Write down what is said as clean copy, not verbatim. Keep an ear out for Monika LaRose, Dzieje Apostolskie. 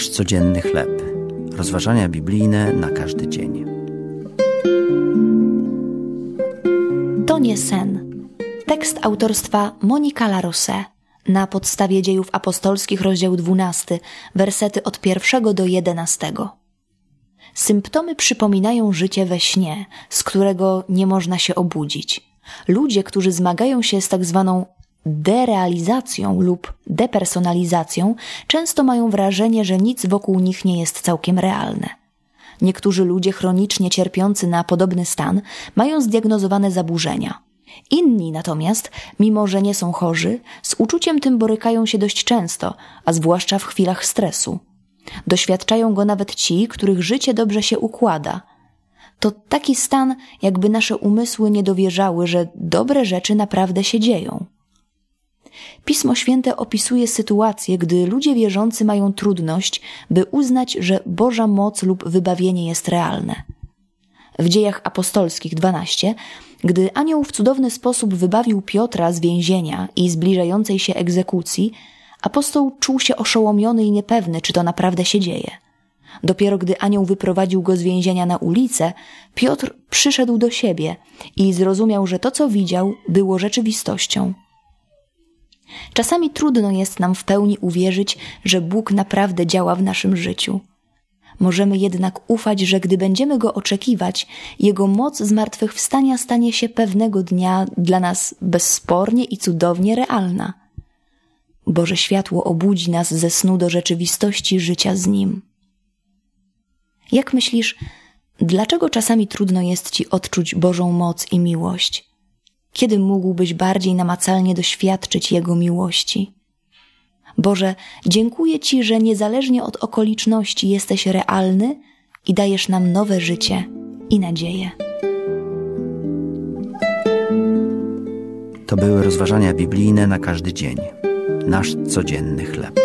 Nasz codzienny chleb. Rozważania biblijne na każdy dzień. To nie sen. Tekst autorstwa Monika LaRose. Na podstawie Dziejów Apostolskich, rozdział 12, wersety od 1 do 11. Symptomy przypominają życie we śnie, z którego nie można się obudzić. Ludzie, którzy zmagają się z tak zwaną derealizacją lub depersonalizacją, często mają wrażenie, że nic wokół nich nie jest całkiem realne. Niektórzy ludzie chronicznie cierpiący na podobny stan mają zdiagnozowane zaburzenia. Inni natomiast, mimo że nie są chorzy, z uczuciem tym borykają się dość często, a zwłaszcza w chwilach stresu. Doświadczają go nawet ci, których życie dobrze się układa. To taki stan, jakby nasze umysły nie dowierzały, że dobre rzeczy naprawdę się dzieją. Pismo Święte opisuje sytuację, gdy ludzie wierzący mają trudność, by uznać, że Boża moc lub wybawienie jest realne. W Dziejach Apostolskich 12, gdy anioł w cudowny sposób wybawił Piotra z więzienia i zbliżającej się egzekucji, apostoł czuł się oszołomiony i niepewny, czy to naprawdę się dzieje. Dopiero gdy anioł wyprowadził go z więzienia na ulicę, Piotr przyszedł do siebie i zrozumiał, że to, co widział, było rzeczywistością. Czasami trudno jest nam w pełni uwierzyć, że Bóg naprawdę działa w naszym życiu. Możemy jednak ufać, że gdy będziemy Go oczekiwać, Jego moc zmartwychwstania stanie się pewnego dnia dla nas bezspornie i cudownie realna. Boże światło obudzi nas ze snu do rzeczywistości życia z Nim. Jak myślisz, dlaczego czasami trudno jest Ci odczuć Bożą moc i miłość? Kiedy mógłbyś bardziej namacalnie doświadczyć Jego miłości? Boże, dziękuję Ci, że niezależnie od okoliczności jesteś realny i dajesz nam nowe życie i nadzieję. To były rozważania biblijne na każdy dzień. Nasz codzienny chleb.